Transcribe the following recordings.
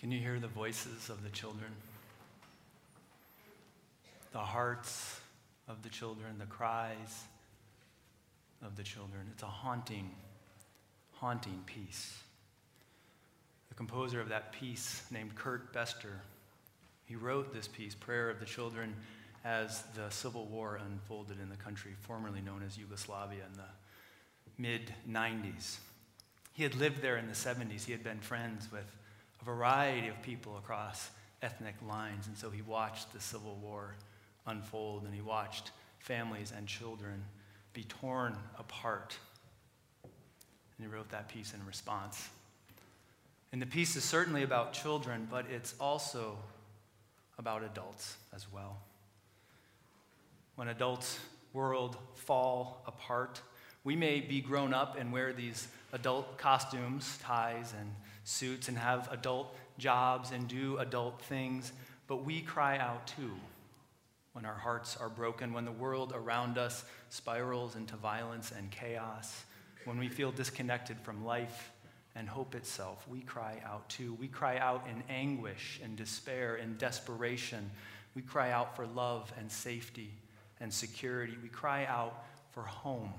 Can you hear the voices of the children? The hearts of the children, the cries of the children. It's a haunting, haunting piece. The composer of that piece, named Kurt Bester, he wrote this piece, Prayer of the Children, as the civil war unfolded in the country formerly known as Yugoslavia in the mid-90s. He had lived there in the 70s. He had been friends with a variety of people across ethnic lines, and so he watched the Civil War unfold, and he watched families and children be torn apart. And he wrote that piece in response. And the piece is certainly about children, but it's also about adults as well. When adults' world fall apart, we may be grown up and wear these adult costumes, ties, and suits, and have adult jobs and do adult things, but we cry out too when our hearts are broken, when the world around us spirals into violence and chaos, when we feel disconnected from life and hope itself. We cry out too. We cry out in anguish and despair and desperation. We cry out for love and safety and security. We cry out for home.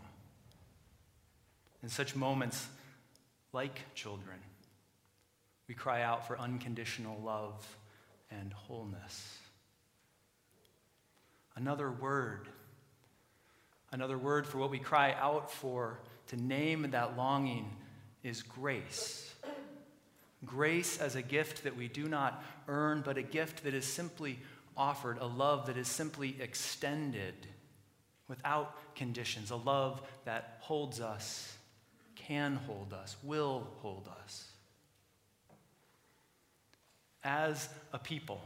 In such moments, like children, we cry out for unconditional love and wholeness. Another word for what we cry out for, to name that longing, is grace. Grace as a gift that we do not earn, but a gift that is simply offered, a love that is simply extended without conditions, a love that holds us, can hold us, will hold us. As a people,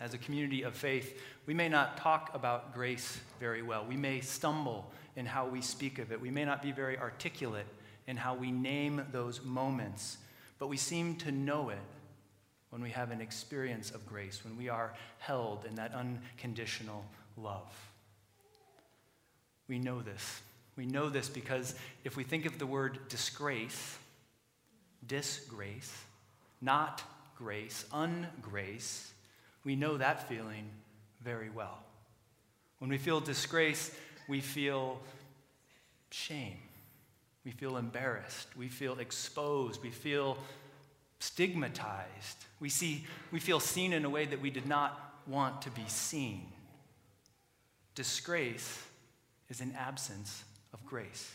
as a community of faith, we may not talk about grace very well. We may stumble in how we speak of it. We may not be very articulate in how we name those moments, but we seem to know it when we have an experience of grace, when we are held in that unconditional love. We know this. We know this because if we think of the word disgrace, not grace, ungrace, we know that feeling very well. When we feel disgrace, we feel shame. We feel embarrassed. We feel exposed. We feel stigmatized. We feel seen in a way that we did not want to be seen. Disgrace is an absence of grace.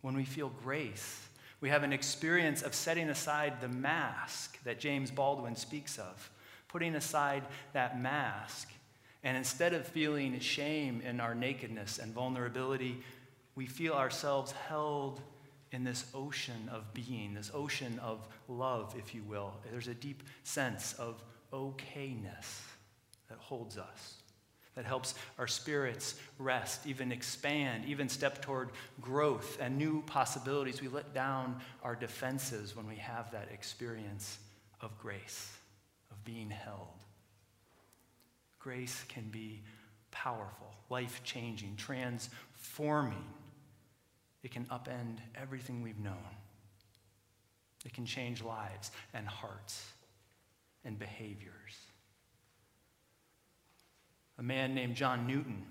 When we feel grace, we have an experience of setting aside the mask that James Baldwin speaks of, putting aside that mask, and instead of feeling shame in our nakedness and vulnerability, we feel ourselves held in this ocean of being, this ocean of love, if you will. There's a deep sense of okayness that holds us, that helps our spirits rest, even expand, even step toward growth and new possibilities. We let down our defenses when we have that experience of grace, of being held. Grace can be powerful, life-changing, transforming. It can upend everything we've known. It can change lives and hearts and behaviors. A man named John Newton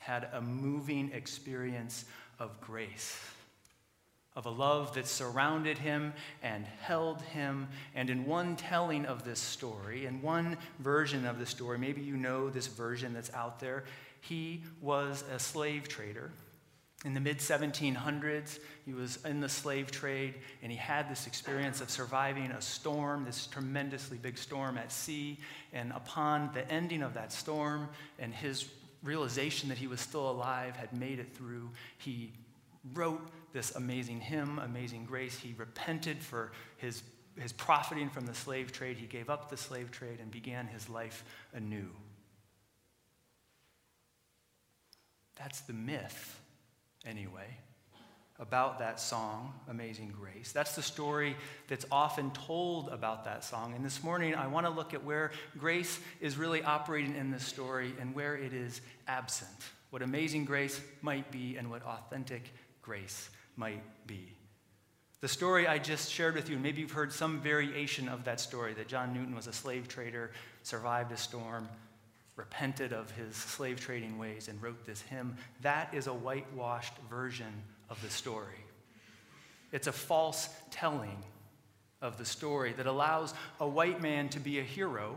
had a moving experience of grace, of a love that surrounded him and held him. And in one telling of this story, in one version of the story, maybe you know this version that's out there, he was a slave trader. In the mid-1700s, he was in the slave trade, and he had this experience of surviving a storm, this tremendously big storm at sea. And upon the ending of that storm and his realization that he was still alive, had made it through, he wrote this amazing hymn, Amazing Grace. He repented for his profiting from the slave trade. He gave up the slave trade and began his life anew. That's the myth, anyway, about that song, Amazing Grace. That's the story that's often told about that song. And this morning, I want to look at where grace is really operating in this story and where it is absent, what amazing grace might be and what authentic grace might be. The story I just shared with you, and maybe you've heard some variation of that story, that John Newton was a slave trader, survived a storm, repented of his slave trading ways, and wrote this hymn. That is a whitewashed version of the story. It's a false telling of the story that allows a white man to be a hero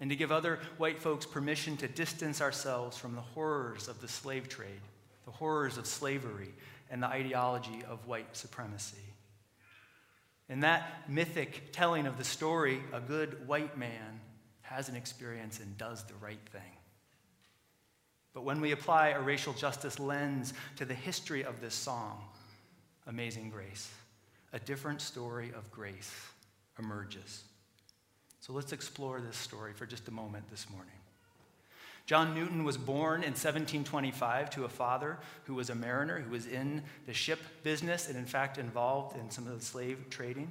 and to give other white folks permission to distance ourselves from the horrors of the slave trade, the horrors of slavery, and the ideology of white supremacy. In that mythic telling of the story, a good white man has an experience and does the right thing. But when we apply a racial justice lens to the history of this song, Amazing Grace, a different story of grace emerges. So let's explore this story for just a moment this morning. John Newton was born in 1725 to a father who was a mariner, who was in the ship business and in fact involved in some of the slave trading.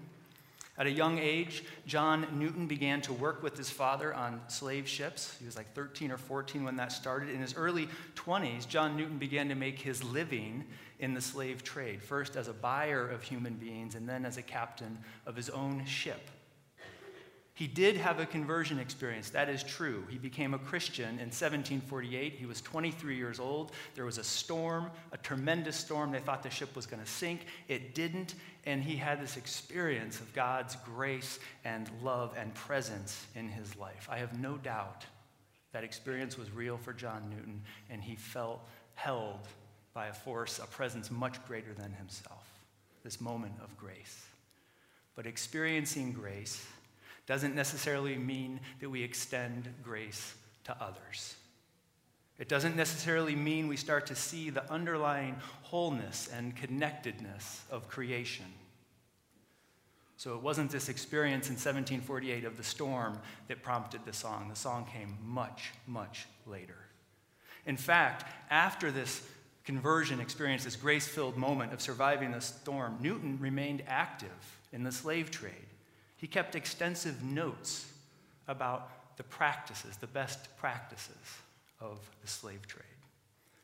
At a young age, John Newton began to work with his father on slave ships. He was like 13 or 14 when that started. In his early 20s, John Newton began to make his living in the slave trade, first as a buyer of human beings and then as a captain of his own ship. He did have a conversion experience, that is true. He became a Christian in 1748. He was 23 years old. There was a storm, a tremendous storm. They thought the ship was going to sink. It didn't, and he had this experience of God's grace and love and presence in his life. I have no doubt that experience was real for John Newton, and he felt held by a force, a presence much greater than himself, this moment of grace. But experiencing grace doesn't necessarily mean that we extend grace to others. It doesn't necessarily mean we start to see the underlying wholeness and connectedness of creation. So it wasn't this experience in 1748 of the storm that prompted the song. The song came much, much later. In fact, after this conversion experience, this grace-filled moment of surviving the storm, Newton remained active in the slave trade. He kept extensive notes about the practices, the best practices of the slave trade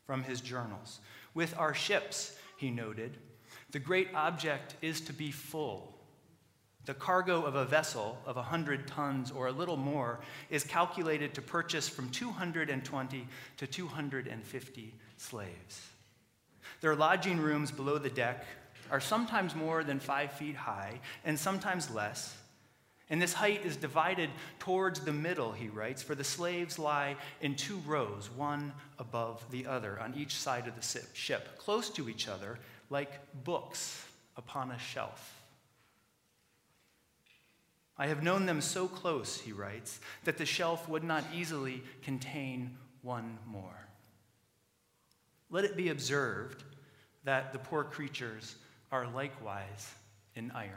from his journals. With our ships, he noted, the great object is to be full. The cargo of a vessel of 100 tons or a little more is calculated to purchase from 220 to 250 slaves. Their lodging rooms below the deck are sometimes more than 5 feet high and sometimes less. And this height is divided towards the middle, he writes, for the slaves lie in two rows, one above the other, on each side of the ship, close to each other, like books upon a shelf. I have known them so close, he writes, that the shelf would not easily contain one more. Let it be observed that the poor creatures are likewise in irons.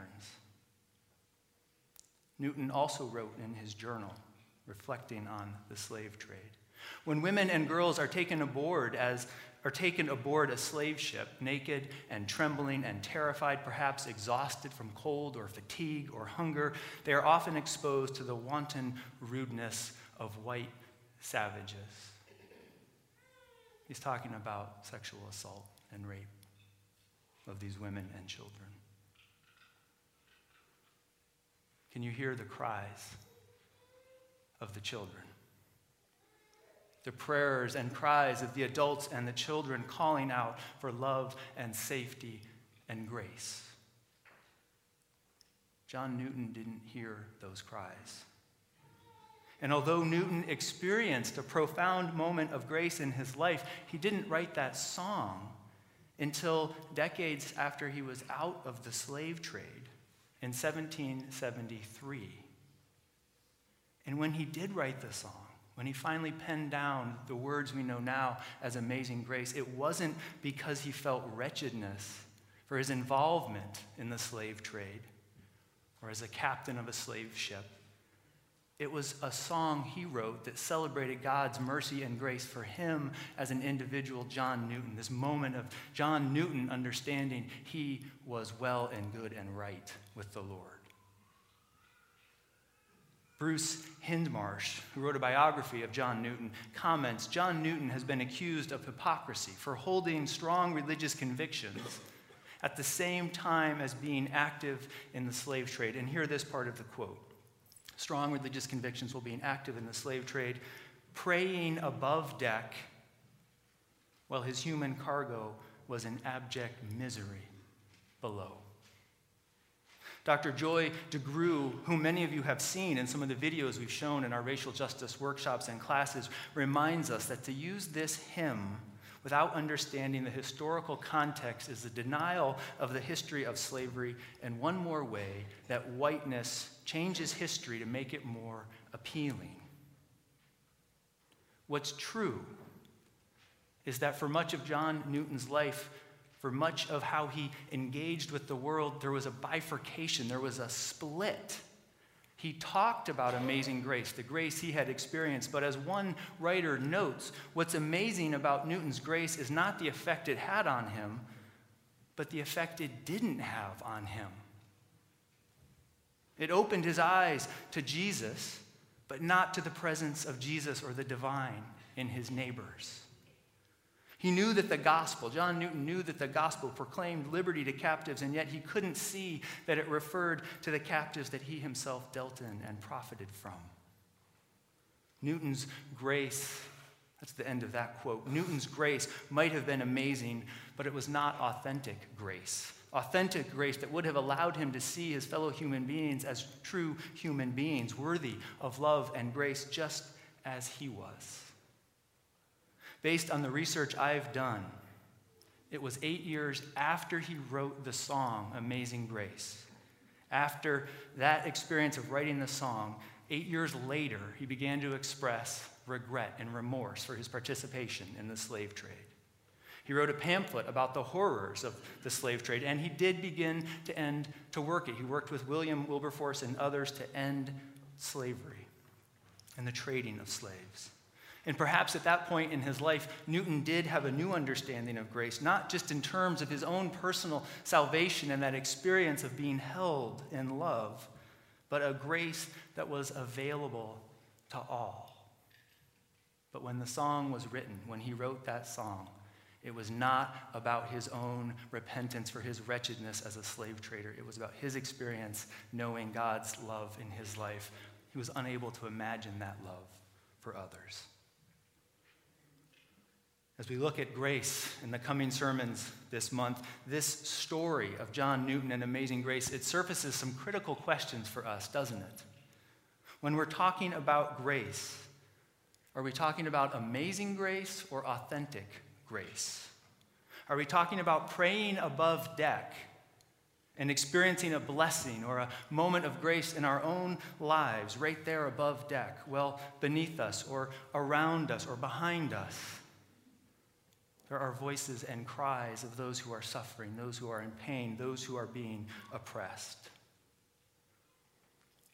Newton also wrote in his journal, reflecting on the slave trade, when women and girls are taken aboard a slave ship, naked and trembling and terrified, perhaps exhausted from cold or fatigue or hunger, they are often exposed to the wanton rudeness of white savages. He's talking about sexual assault and rape of these women and children. Can you hear the cries of the children? The prayers and cries of the adults and the children calling out for love and safety and grace. John Newton didn't hear those cries. And although Newton experienced a profound moment of grace in his life, he didn't write that song until decades after he was out of the slave trade in 1773. And when he did write the song, when he finally penned down the words we know now as Amazing Grace, it wasn't because he felt wretchedness for his involvement in the slave trade or as a captain of a slave ship. It was a song he wrote that celebrated God's mercy and grace for him as an individual, John Newton, this moment of John Newton understanding he was well and good and right with the Lord. Bruce Hindmarsh, who wrote a biography of John Newton, comments, John Newton has been accused of hypocrisy for holding strong religious convictions at the same time as being active in the slave trade. And hear this part of the quote. Strong religious convictions while being active in the slave trade, praying above deck while his human cargo was in abject misery below. Dr. Joy DeGruy, whom many of you have seen in some of the videos we've shown in our racial justice workshops and classes, reminds us that to use this hymn without understanding the historical context is the denial of the history of slavery and one more way that whiteness changes history to make it more appealing. What's true is that for much of John Newton's life, for much of how he engaged with the world, there was a bifurcation, there was a split. He talked about amazing grace, the grace he had experienced, but as one writer notes, what's amazing about Newton's grace is not the effect it had on him, but the effect it didn't have on him. It opened his eyes to Jesus, but not to the presence of Jesus or the divine in his neighbors. He knew that the gospel, John Newton knew that the gospel proclaimed liberty to captives, and yet he couldn't see that it referred to the captives that he himself dealt in and profited from. Newton's grace, that's the end of that quote, Newton's grace might have been amazing, but it was not authentic grace. Authentic grace that would have allowed him to see his fellow human beings as true human beings, worthy of love and grace just as he was. Based on the research I've done, it was 8 years after he wrote the song, Amazing Grace. After that experience of writing the song, 8 years later, he began to express regret and remorse for his participation in the slave trade. He wrote a pamphlet about the horrors of the slave trade, and he did begin to work it. He worked with William Wilberforce and others to end slavery and the trading of slaves. And perhaps at that point in his life, Newton did have a new understanding of grace, not just in terms of his own personal salvation and that experience of being held in love, but a grace that was available to all. But when the song was written, when he wrote that song, it was not about his own repentance for his wretchedness as a slave trader. It was about his experience knowing God's love in his life. He was unable to imagine that love for others. As we look at grace in the coming sermons this month, this story of John Newton and Amazing Grace, it surfaces some critical questions for us, doesn't it? When we're talking about grace, are we talking about amazing grace or authentic grace? Are we talking about praying above deck and experiencing a blessing or a moment of grace in our own lives, right there above deck, well, beneath us or around us or behind us? There are voices and cries of those who are suffering, those who are in pain, those who are being oppressed.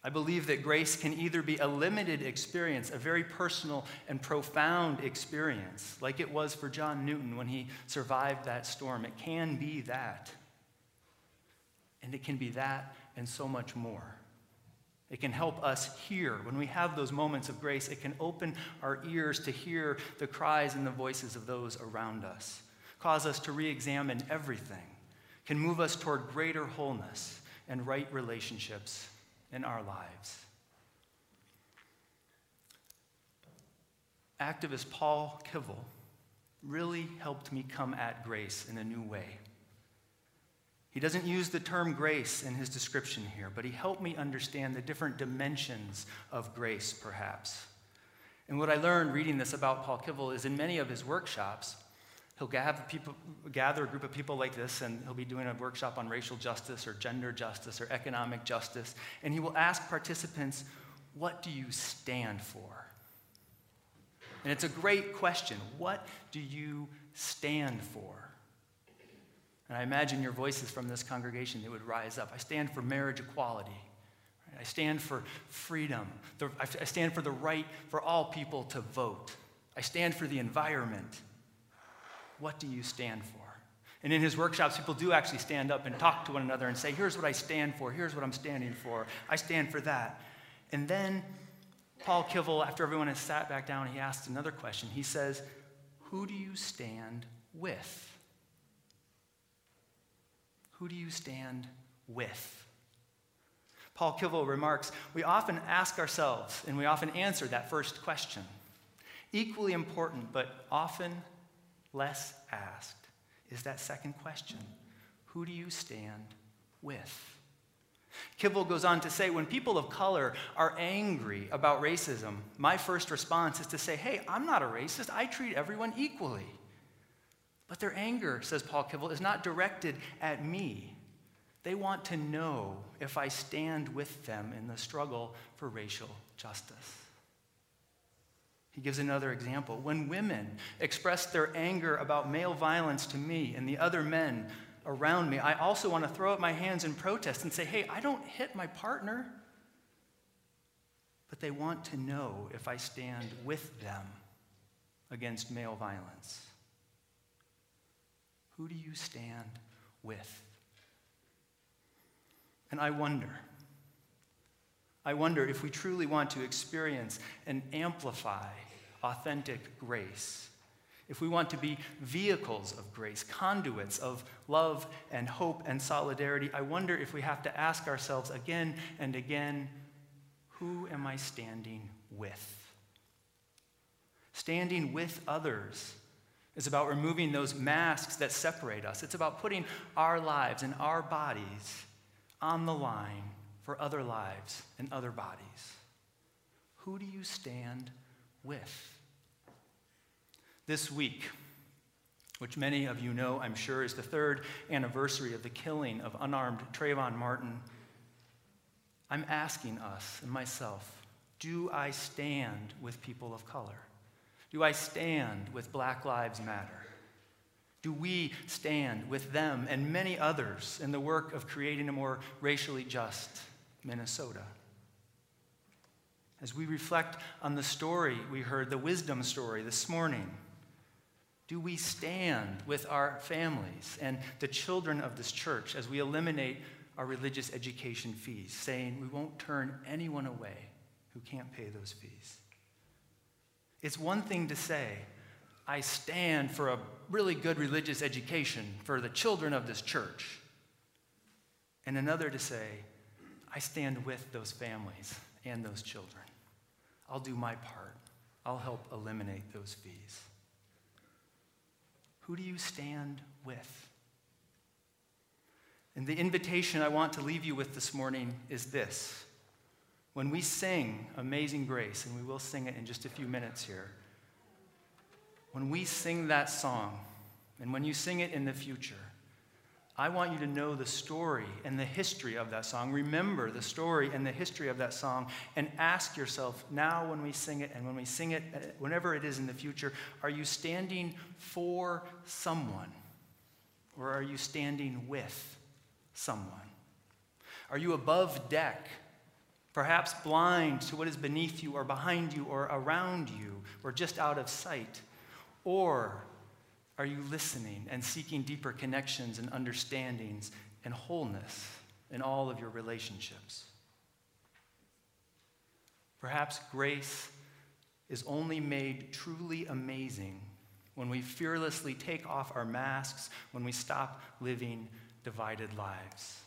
I believe that grace can either be a limited experience, a very personal and profound experience, like it was for John Newton when he survived that storm. It can be that. And it can be that and so much more. It can help us hear. When we have those moments of grace, it can open our ears to hear the cries and the voices of those around us, cause us to re-examine everything, can move us toward greater wholeness and right relationships in our lives. Activist Paul Kivel really helped me come at grace in a new way. He doesn't use the term grace in his description here, but he helped me understand the different dimensions of grace, perhaps. And what I learned reading this about Paul Kivel is in many of his workshops, he'll gather a group of people like this, and he'll be doing a workshop on racial justice or gender justice or economic justice, and he will ask participants, what do you stand for? And it's a great question. What do you stand for? And I imagine your voices from this congregation, they would rise up. I stand for marriage equality. I stand for freedom. I stand for the right for all people to vote. I stand for the environment. What do you stand for? And in his workshops, people do actually stand up and talk to one another and say, here's what I stand for. Here's what I'm standing for. I stand for that. And then Paul Kivel, after everyone has sat back down, he asks another question. He says, who do you stand with? Who do you stand with? Paul Kivel remarks, we often ask ourselves, and we often answer that first question. Equally important, but often less asked, is that second question. Who do you stand with? Kivel goes on to say, when people of color are angry about racism, my first response is to say, hey, I'm not a racist. I treat everyone equally. But their anger, says Paul Kivel, is not directed at me. They want to know if I stand with them in the struggle for racial justice. He gives another example. When women express their anger about male violence to me and the other men around me, I also want to throw up my hands in protest and say, hey, I don't hit my partner. But they want to know if I stand with them against male violence. Who do you stand with? And I wonder if we truly want to experience and amplify authentic grace, if we want to be vehicles of grace, conduits of love and hope and solidarity, I wonder if we have to ask ourselves again and again, who am I standing with? Standing with others is about removing those masks that separate us. It's about putting our lives and our bodies on the line for other lives and other bodies. Who do you stand with? This week, which many of you know, I'm sure, is the third anniversary of the killing of unarmed Trayvon Martin, I'm asking us and myself, do I stand with people of color? Do I stand with Black Lives Matter? Do we stand with them and many others in the work of creating a more racially just Minnesota? As we reflect on the story we heard, the wisdom story this morning, do we stand with our families and the children of this church as we eliminate our religious education fees, saying we won't turn anyone away who can't pay those fees? It's one thing to say, I stand for a really good religious education for the children of this church, and another to say, I stand with those families and those children. I'll do my part. I'll help eliminate those fees. Who do you stand with? And the invitation I want to leave you with this morning is this. When we sing Amazing Grace, and we will sing it in just a few minutes here, when we sing that song, and when you sing it in the future, I want you to know the story and the history of that song. Remember the story and the history of that song, and ask yourself now when we sing it and when we sing it, whenever it is in the future, are you standing for someone, or are you standing with someone? Are you above deck, perhaps blind to what is beneath you or behind you or around you or just out of sight? Or are you listening and seeking deeper connections and understandings and wholeness in all of your relationships? Perhaps grace is only made truly amazing when we fearlessly take off our masks, when we stop living divided lives.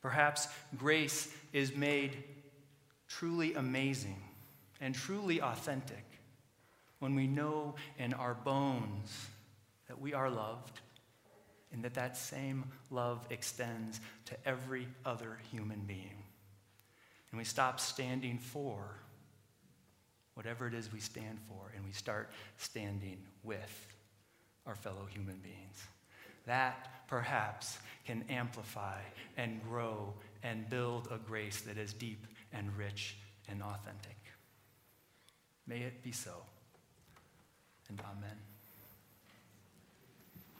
Perhaps grace is made truly amazing and truly authentic when we know in our bones that we are loved and that that same love extends to every other human being. And we stop standing for whatever it is we stand for, and we start standing with our fellow human beings. That, perhaps, can amplify and grow and build a grace that is deep and rich and authentic. May it be so. And amen.